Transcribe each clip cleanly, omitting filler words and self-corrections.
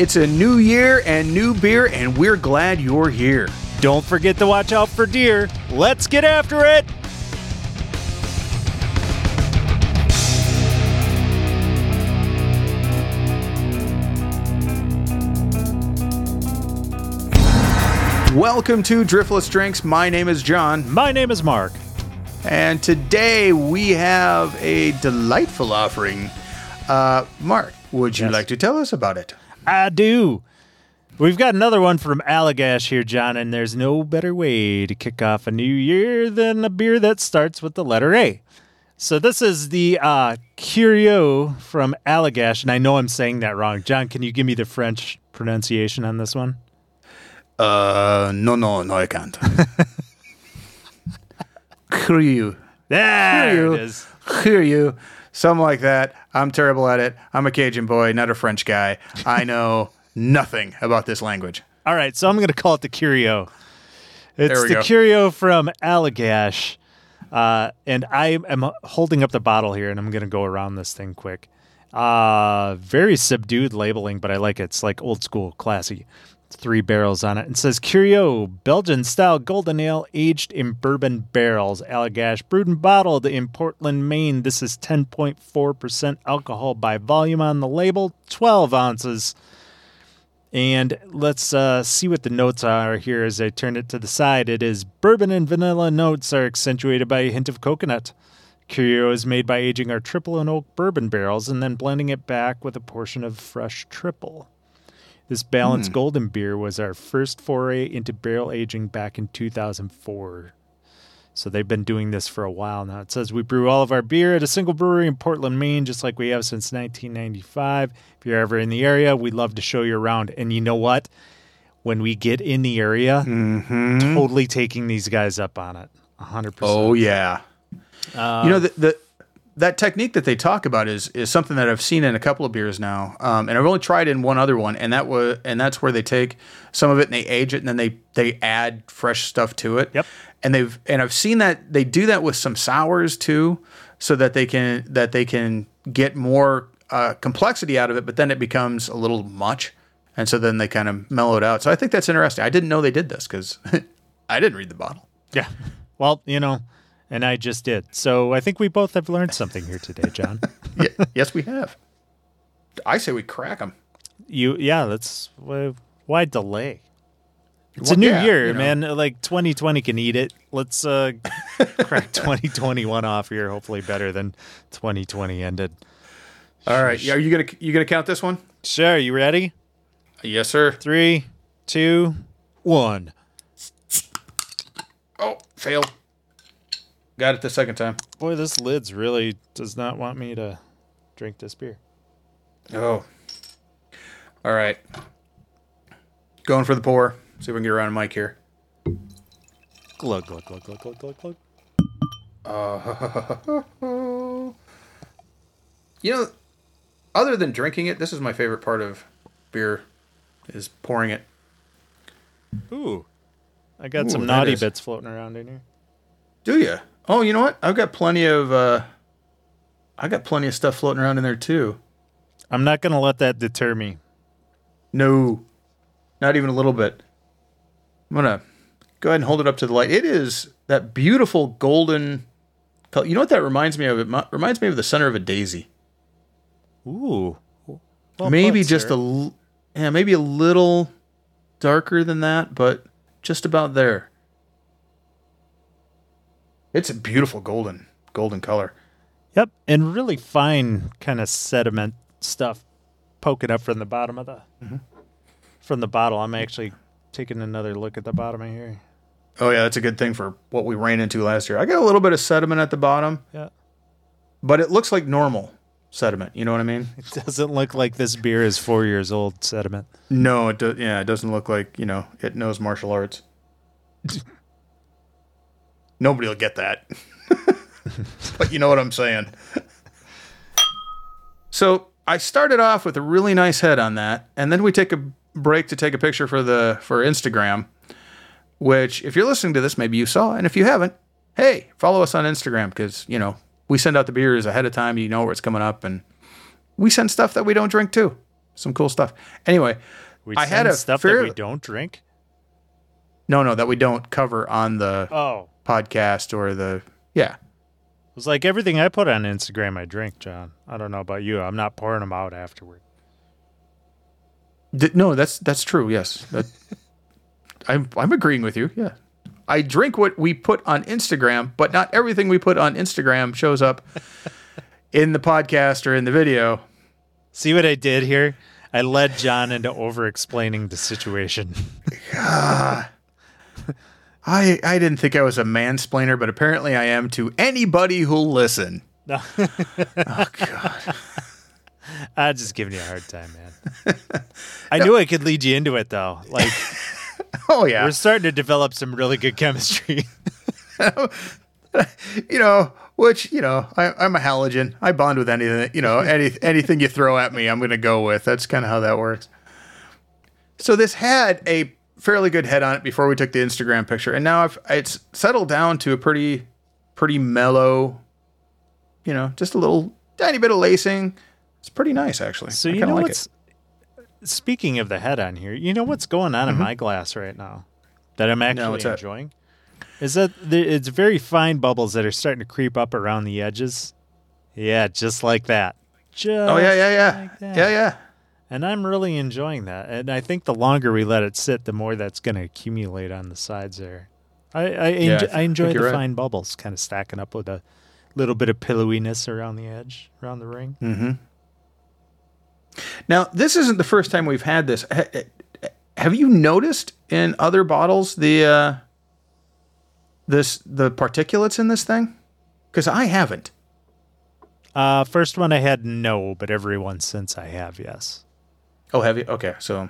It's a new year and new beer, and we're glad you're here. Don't forget to watch out for deer. Let's get after it. Welcome to Driftless Drinks. My name is John. My name is Mark. And today we have a delightful offering. Mark, would you like to tell us about it? I do. We've got another one from Allagash here, John, and there's no better way to kick off a new year than a beer that starts with the letter A. So this is the Curieux from Allagash, and I know I'm saying that wrong. John, can you give me the French pronunciation on this one? No, I can't. Curieux. There it is. Curieux. Something like that. I'm terrible at it. I'm a Cajun boy, not a French guy. I know nothing about this language. All right, so I'm going to call it the Curieux. It's the Curieux from Allagash. And I am holding up the bottle here, and I'm going to go around this thing quick. Very subdued labeling, but I like it. It's like old school, classy. 3 barrels on it. It says, Curieux, Belgian-style golden ale aged in bourbon barrels. Allagash, brewed and bottled in Portland, Maine. This is 10.4% alcohol by volume on the label, 12 ounces. And let's see what the notes are here as I turn it to the side. It is bourbon and vanilla notes are accentuated by a hint of coconut. Curieux is made by aging our triple and oak bourbon barrels and then blending it back with a portion of fresh triple. This balanced golden beer was our first foray into barrel aging back in 2004. So they've been doing this for a while now. It says we brew all of our beer at a single brewery in Portland, Maine, just like we have since 1995. If you're ever in the area, we'd love to show you around. And you know what? When we get in the area, totally taking these guys up on it. 100%. Oh, yeah. You know, that technique that they talk about is something that I've seen in a couple of beers now, and I've only tried in one other one, and that's where they take some of it and they age it, and then they add fresh stuff to it. Yep. And I've seen that they do that with some sours too, so that they can get more complexity out of it, but then it becomes a little much, and so then they kind of mellow it out. So I think that's interesting. I didn't know they did this because I didn't read the bottle. Yeah. Well, you know. And I just did. So I think we both have learned something here today, John. Yes, we have. I say we crack them. That's why delay? It's a new year, you know. Man. Like 2020 can eat it. Let's crack 2021 off here. Hopefully better than 2020 ended. All right. Are you gonna count this one? Sure. You ready? Yes, sir. 3, 2, 1. Oh, failed. Got it the second time. Boy, this lid's really does not want me to drink this beer. Oh. All right. Going for the pour. See if we can get around the mic here. Glug, glug, glug, glug, glug, glug, glug. You know, other than drinking it, this is my favorite part of beer, is pouring it. Ooh. I got some naughty bits floating around in here. Do you? Oh, you know what? I've got plenty of stuff floating around in there too. I'm not gonna let that deter me. No, not even a little bit. I'm gonna go ahead and hold it up to the light. It is that beautiful golden color. You know what that reminds me of? It reminds me of the center of a daisy. Ooh. Well, maybe just maybe a little darker than that, but just about there. It's a beautiful golden color. Yep, and really fine kind of sediment stuff poking up from the bottom of the from the bottle. I'm actually taking another look at the bottom of here. Oh yeah, that's a good thing for what we ran into last year. I got a little bit of sediment at the bottom. Yeah, but it looks like normal sediment. You know what I mean? It doesn't look like this beer is 4 years old sediment. No, it does. Yeah, it doesn't look like it knows martial arts. Nobody will get that. But you know what I'm saying. So I started off with a really nice head on that, and then we take a break to take a picture for Instagram, which if you're listening to this, maybe you saw. And if you haven't, hey, follow us on Instagram because, we send out the beers ahead of time. You know where it's coming up, and we send stuff that we don't drink too. some cool stuff. Anyway, I had a stuff that we don't drink. No, that we don't cover on the podcast or the It was like everything I put on Instagram, I drink, John. I don't know about you. I'm not pouring them out afterward. No, that's true. Yes, I'm agreeing with you. Yeah, I drink what we put on Instagram, but not everything we put on Instagram shows up in the podcast or in the video. See what I did here? I led John into over-explaining the situation. I didn't think I was a mansplainer, but apparently I am to anybody who'll listen. No. Oh, God. I'm just giving you a hard time, man. I knew I could lead you into it, though. Like, oh, yeah. We're starting to develop some really good chemistry. I'm a halogen. I bond with anything, anything you throw at me, I'm going to go with. That's kind of how that works. So this had a fairly good head on it before we took the Instagram picture. And now it's settled down to a pretty mellow, just a little tiny bit of lacing. It's pretty nice, actually. So you know what's, speaking of the head on here, you know what's going on in my glass right now that I'm actually enjoying? Is that it's very fine bubbles that are starting to creep up around the edges. Yeah, just like that. Just like that. And I'm really enjoying that. And I think the longer we let it sit, the more that's going to accumulate on the sides there. I enjoy the fine bubbles kind of stacking up with a little bit of pillowiness around the edge, around the ring. Mm-hmm. Now, this isn't the first time we've had this. Have you noticed in other bottles the particulates in this thing? Because I haven't. First one I had, no, but every one since I have, yes. Oh, have you? Okay, so.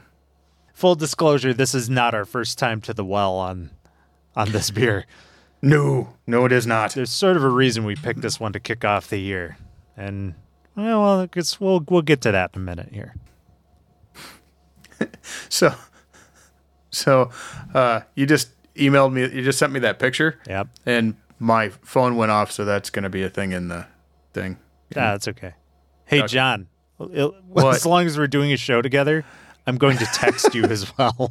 Full disclosure, this is not our first time to the well on this beer. No, it is not. There's sort of a reason we picked this one to kick off the year. And, well, I guess we'll get to that in a minute here. So, you just emailed me, you just sent me that picture. Yep. And my phone went off, so that's going to be a thing in the thing. Yeah, that's okay. Hey, okay. John, as long as we're doing a show together, I'm going to text you as well.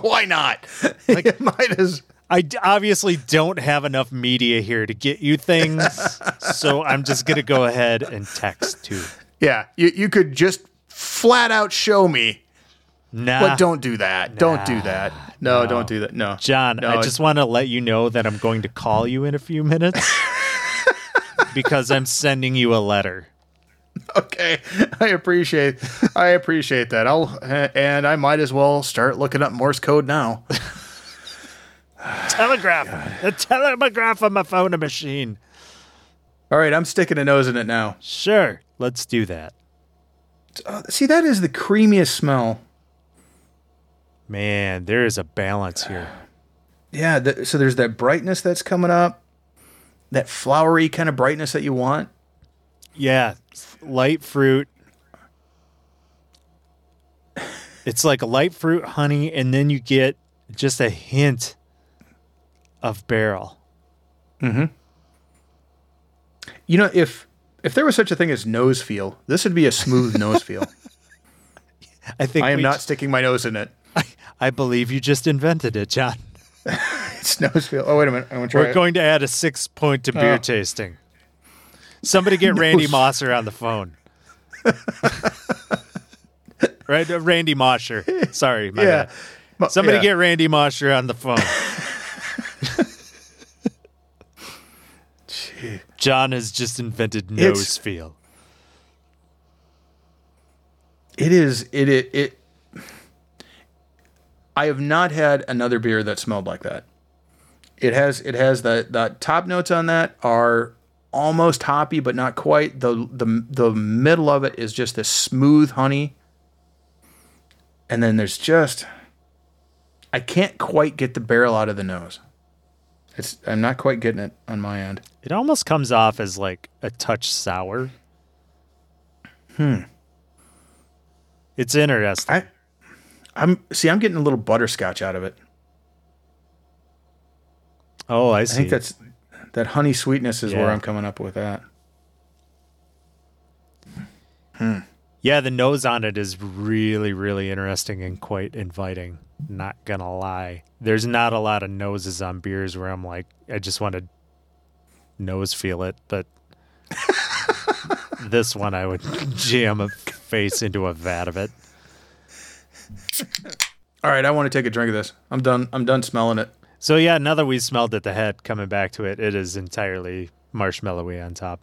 Why not? Like, might as... I obviously don't have enough media here to get you things, so I'm just going to go ahead and text too. Yeah, you could just flat out show me. Nah. But don't do that. Nah. Don't do that. No, don't do that. No. John, I just want to let you know that I'm going to call you in a few minutes. Because I'm sending you a letter. Okay, I appreciate that. I might as well start looking up Morse code now. The telegraph on my phone machine. All right, I'm sticking a nose in it now. Sure, let's do that. See, that is the creamiest smell. Man, there is a balance here. Yeah, so there's that brightness that's coming up. That flowery kind of brightness that you want. Yeah. Light fruit. It's like a light fruit, honey, and then you get just a hint of barrel. Mm-hmm. If there was such a thing as nose feel, this would be a smooth nose feel. I am not sticking my nose in it. I believe you just invented it, John. It's nose feel. Oh, wait a minute. I want to try We're going to add a 6 point to beer tasting. Somebody get Randy Mosher on the phone. Right? Randy Mosher. Sorry. My bad. Somebody get Randy Mosher on the phone. John has just invented nose feel. It is. I have not had another beer that smelled like that. It has the top notes on that are almost hoppy, but not quite. The middle of it is just this smooth honey. And then there's just, I can't quite get the barrel out of the nose. I'm not quite getting it on my end. It almost comes off as like a touch sour. It's interesting. I'm getting a little butterscotch out of it. Oh, I see. I think that honey sweetness is where I'm coming up with that. Yeah, the nose on it is really, really interesting and quite inviting. Not gonna lie. There's not a lot of noses on beers where I'm like, I just want to nose feel it, but this one I would jam a face into a vat of it. All right, I want to take a drink of this. I'm done smelling it. So yeah, now that we smelled at the head, coming back to it, it is entirely marshmallowy on top.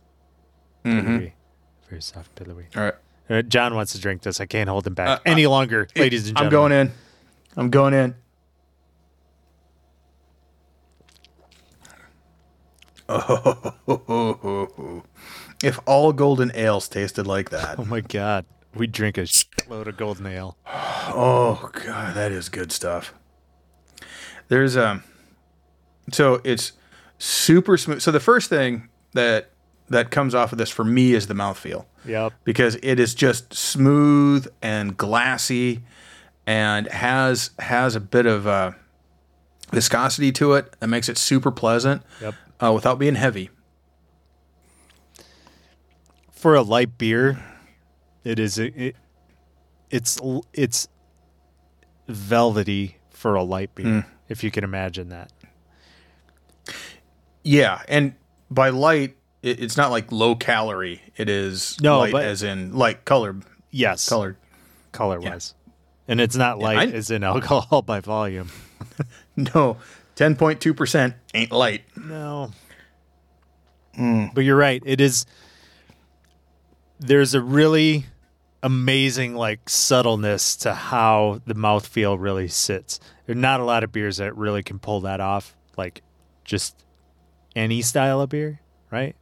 Mm-hmm. Pillowy. Very soft, pillowy. All right. John wants to drink this. I can't hold him back any longer, ladies and gentlemen. I'm going in. Oh, if all golden ales tasted like that. Oh, my God. We'd drink a shitload of golden ale. Oh, God, that is good stuff. There's, so it's super smooth. So the first thing that comes off of this for me is the mouthfeel. Yep. Because it is just smooth and glassy and has a bit of viscosity to it that makes it super pleasant. Yep. Without being heavy. For a light beer, it's velvety for a light beer, if you can imagine that. Yeah, and by light, it's not like low calorie. It is light as in light colored. Yes. Color-wise. Yeah. And it's not light as in alcohol by volume. No. 10.2% ain't light. No. But you're right. It is. There's a really amazing, like, subtleness to how the mouthfeel really sits. There's not a lot of beers that really can pull that off, like just any style of beer, right?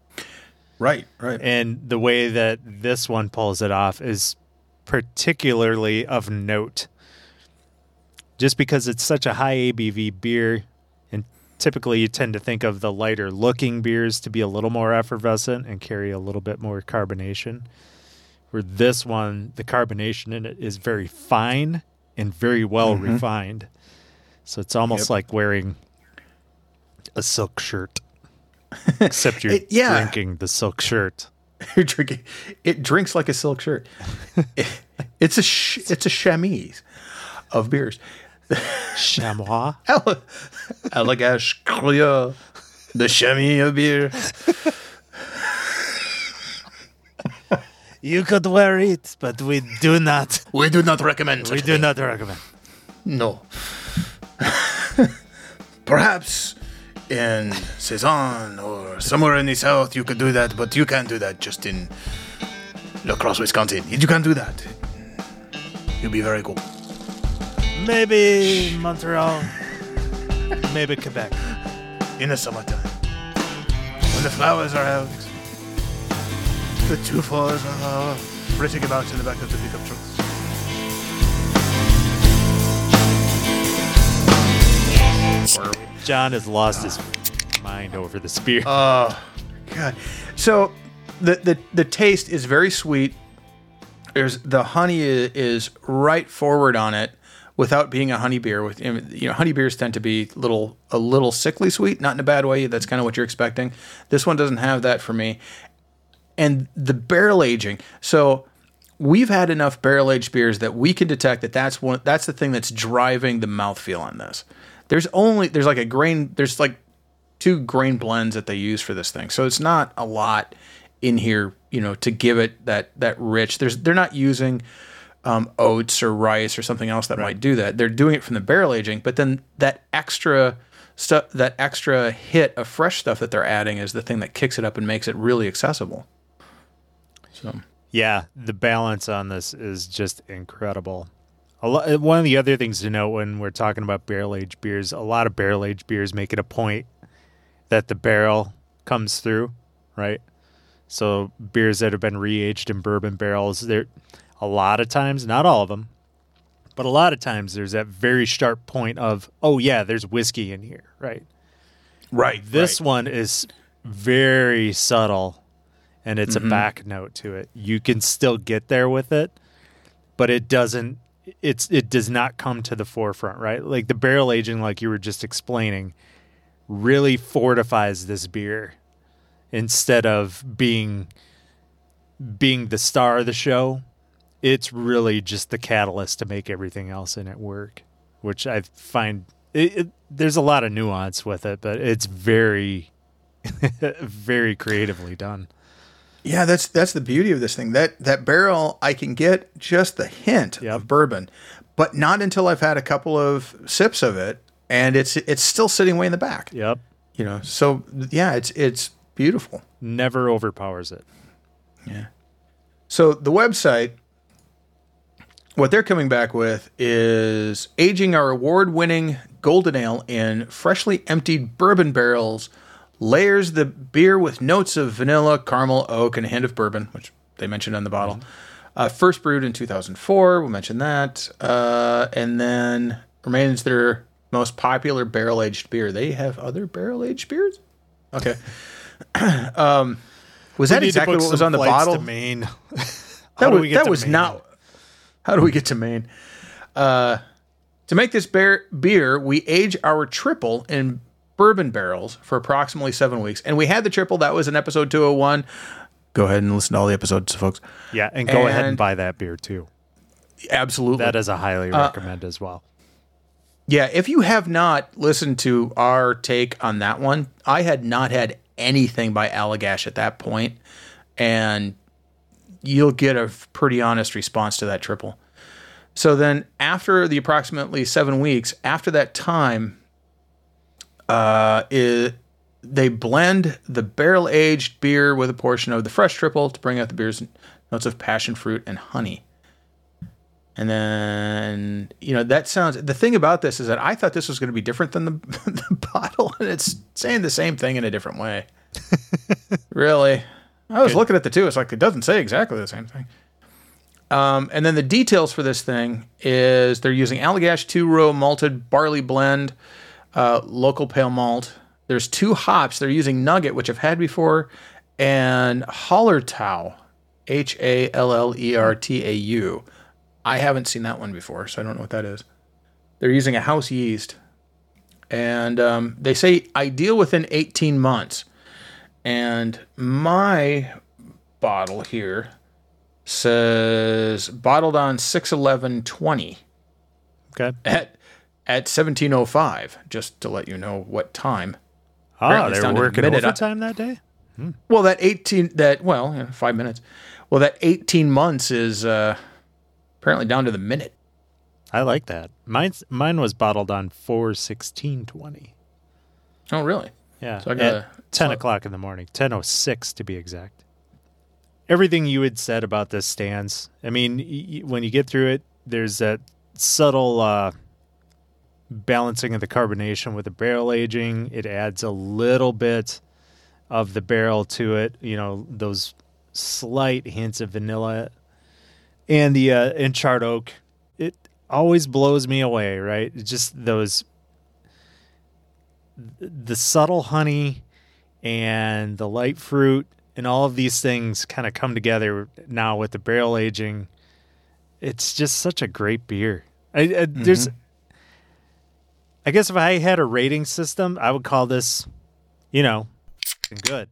Right. And the way that this one pulls it off is particularly of note. Just because it's such a high ABV beer, and typically you tend to think of the lighter looking beers to be a little more effervescent and carry a little bit more carbonation. Where this one, the carbonation in it is very fine and very well refined. So it's almost like wearing a silk shirt. Except you're drinking the silk shirt. You're drinking. It drinks like a silk shirt. It's a chamois of beers. Chamois. Allagash, Curieux, the chamois of beer. You could wear it, but we do not. We do not recommend. We do not recommend. No. Perhaps in Cezanne or somewhere in the south you could do that, but you can't do that just in La Crosse, Wisconsin. You can't do that. You'll be very cool. Maybe Montreal. Maybe Quebec. In the summertime. When the flowers are out. The 2-4s are flitting about in the back of the pickup trucks. John has lost his mind over the beer. Oh, God. So the taste is very sweet. There's the honey is right forward on it. Without being a honey beer, honey beers tend to be a little sickly sweet, not in a bad way. That's kind of what you're expecting. This one doesn't have that for me. And the barrel aging. So we've had enough barrel aged beers that we can detect that's the thing that's driving the mouthfeel on this. There's like 2 grain blends that they use for this thing. So it's not a lot in here, to give it that rich. They're not using oats or rice or something else that might do that. They're doing it from the barrel aging, but then that extra stuff, that extra hit of fresh stuff that they're adding is the thing that kicks it up and makes it really accessible. So yeah, the balance on this is just incredible. One of the other things to note when we're talking about barrel aged beers, a lot of barrel aged beers make it a point that the barrel comes through, right? So beers that have been re-aged in bourbon barrels, they're a lot of times, not all of them, but a lot of times there's that very sharp point of, oh, yeah, there's whiskey in here, right? Right. This one is very subtle, and it's a back note to it. You can still get there with it, but it does not come to the forefront, right? Like the barrel aging, like you were just explaining, really fortifies this beer instead of being the star of the show. it's really just the catalyst to make everything else in it work, which I find there's a lot of nuance with it, but it's very, very creatively done. Yeah, that's the beauty of this thing. That barrel, I can get just the hint of bourbon, but not until I've had a couple of sips of it, and it's still sitting way in the back. Yep. You know, so yeah, it's beautiful. Never overpowers it. Yeah. So the website, what they're coming back with is aging our award-winning golden ale in freshly emptied bourbon barrels. Layers the beer with notes of vanilla, caramel, oak, and a hint of bourbon, which they mentioned on the bottle. First brewed in 2004. We'll mention that. And then remains their most popular barrel-aged beer. They have other barrel-aged beers? Okay. Was that exactly what was on the bottle? To Maine. How do we get to Maine? To make this beer, we age our triple in bourbon barrels for approximately 7 weeks. And we had the triple. That was in episode 201. Go ahead and listen to all the episodes, folks. Yeah, and go ahead and buy that beer, too. Absolutely. That is a highly recommend as well. Yeah, if you have not listened to our take on that one, I had not had anything by Allagash at that point, and you'll get a pretty honest response to that triple. So then after the approximately 7 weeks, after that time, they blend the barrel-aged beer with a portion of the fresh triple to bring out the beer's notes of passion fruit and honey. And then, you know, the thing about this is that I thought this was going to be different than the bottle, and it's saying the same thing in a different way. Really. I was looking at the two. It's like, it doesn't say exactly the same thing. And then the details for this thing is they're using Allagash 2-row malted barley blend, local pale malt. There's 2 hops. They're using Nugget, which I've had before, and Hallertau, Hallertau. I haven't seen that one before, so I don't know what that is. They're using a house yeast. And they say ideal within 18 months. And my bottle here says bottled on 6/11/20. Okay. At 17:05, just to let you know what time. Oh, they were working overtime that day? Hmm. Well, that 5 minutes. Well, that 18 months is... apparently down to the minute. I like that. Mine was bottled on 4/16/20. Oh, really? Yeah. So I got at 10 o'clock in the morning, 10:06 to be exact. Everything you had said about this stands. I mean, when you get through it, there's that subtle balancing of the carbonation with the barrel aging. It adds a little bit of the barrel to it. You know, those slight hints of vanilla. And the and charred oak, it always blows me away, right? It's just the subtle honey and the light fruit and all of these things kind of come together now with the barrel aging. It's just such a great beer. I guess if I had a rating system, I would call this, you know, good.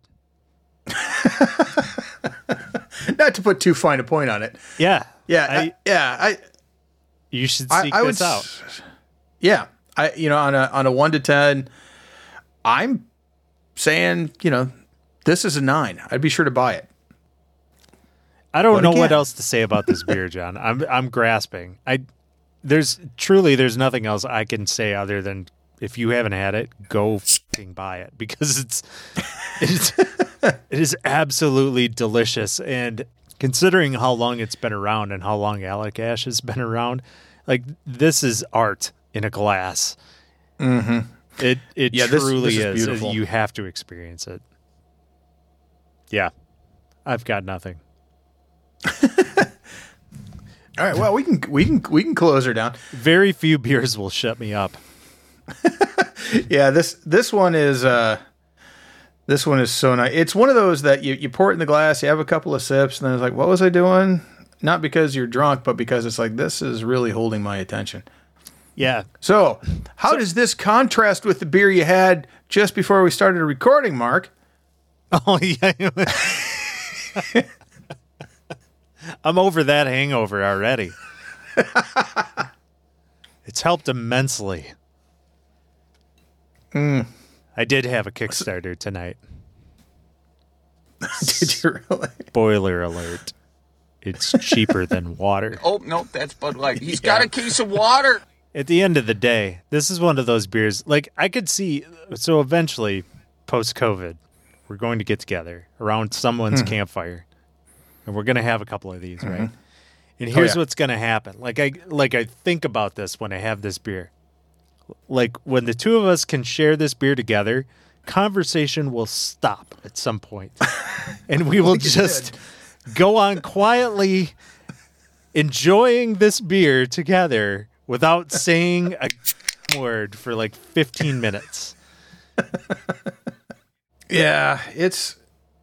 Not to put too fine a point on it. Yeah. You should seek this out. Yeah. On a 1 to 10, I'm saying, this is a 9. I'd be sure to buy it. I don't know what else to say about this beer, John. I'm grasping. There's nothing else I can say other than if you haven't had it, go fucking buy it, because it is absolutely delicious. And considering how long it's been around and how long Allagash has been around, like, this is art in a glass. Mm-hmm. It truly is beautiful. You have to experience it. Yeah. I've got nothing. All right. Well, we can close her down. Very few beers will shut me up. Yeah. This one is so nice. It's one of those that you pour it in the glass, you have a couple of sips, and then it's like, what was I doing? Not because you're drunk, but because it's like, this is really holding my attention. Yeah. So how does this contrast with the beer you had just before we started recording, Mark? Oh, yeah. I'm over that hangover already. It's helped immensely. Mm. I did have a Kickstarter tonight. Did you really? Spoiler alert. It's cheaper than water. Oh, no, that's Bud Light. He's got a case of water. At the end of the day, this is one of those beers. Like, I could see, so eventually, post-COVID, we're going to get together around someone's campfire, and we're going to have a couple of these, right? And here's what's going to happen. Like I think about this when I have this beer. Like, when the two of us can share this beer together, conversation will stop at some point, and we will just go on quietly enjoying this beer together without saying a word for like 15 minutes. Yeah, it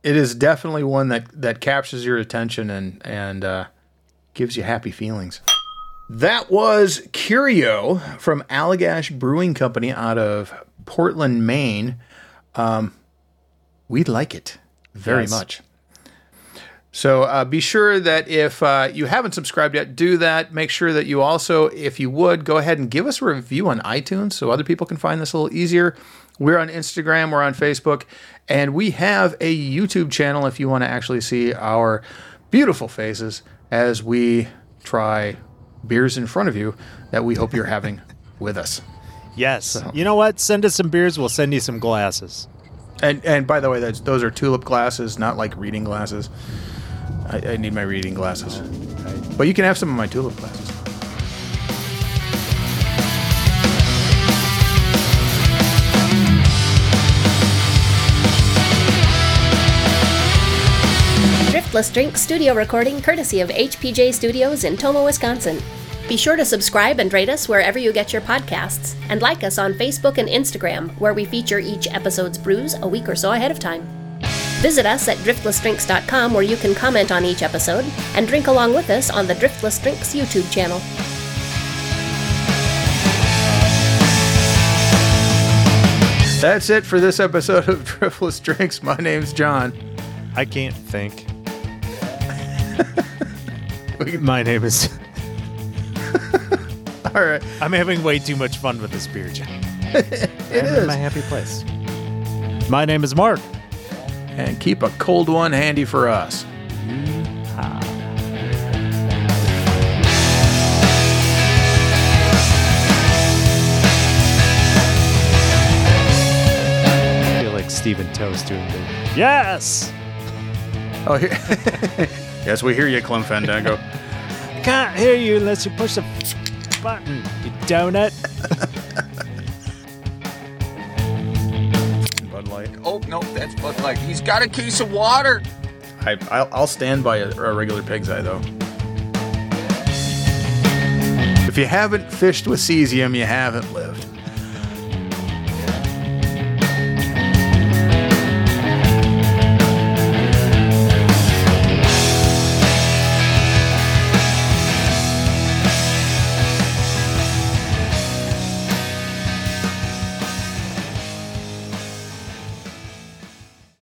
is definitely one that captures your attention and gives you happy feelings. That was Curieux from Allagash Brewing Company out of Portland, Maine. We like it very much. So be sure that if you haven't subscribed yet, do that. Make sure that you also, if you would, go ahead and give us a review on iTunes so other people can find this a little easier. We're on Instagram, we're on Facebook, and we have a YouTube channel if you want to actually see our beautiful faces as we try beers in front of you that we hope you're having with us. Yes. So. You know what? Send us some beers. We'll send you some glasses. And by the way, those are tulip glasses, not like reading glasses. I need my reading glasses. But you can have some of my tulip glasses. Driftless Drinks studio recording courtesy of HPJ Studios in Tomo, Wisconsin. Be sure to subscribe and rate us wherever you get your podcasts, and like us on Facebook and Instagram, where we feature each episode's brews a week or so ahead of time. Visit us at driftlessdrinks.com, where you can comment on each episode and drink along with us on the Driftless Drinks YouTube channel. That's it for this episode of Driftless Drinks. My name's John. I can't think. My name is... All right. I'm having way too much fun with this beer, John. I'm in my happy place. My name is Mark. And keep a cold one handy for us. Yeehaw. I feel like Stephen Toe's doing it. Yes! Oh, here. Yes, we hear you, Clem Fandango. I can't hear you unless you push the button, you donut. Bud Light. Oh, no, that's Bud Light. He's got a case of water. I'll stand by a regular pig's eye, though. If you haven't fished with cesium, you haven't lived.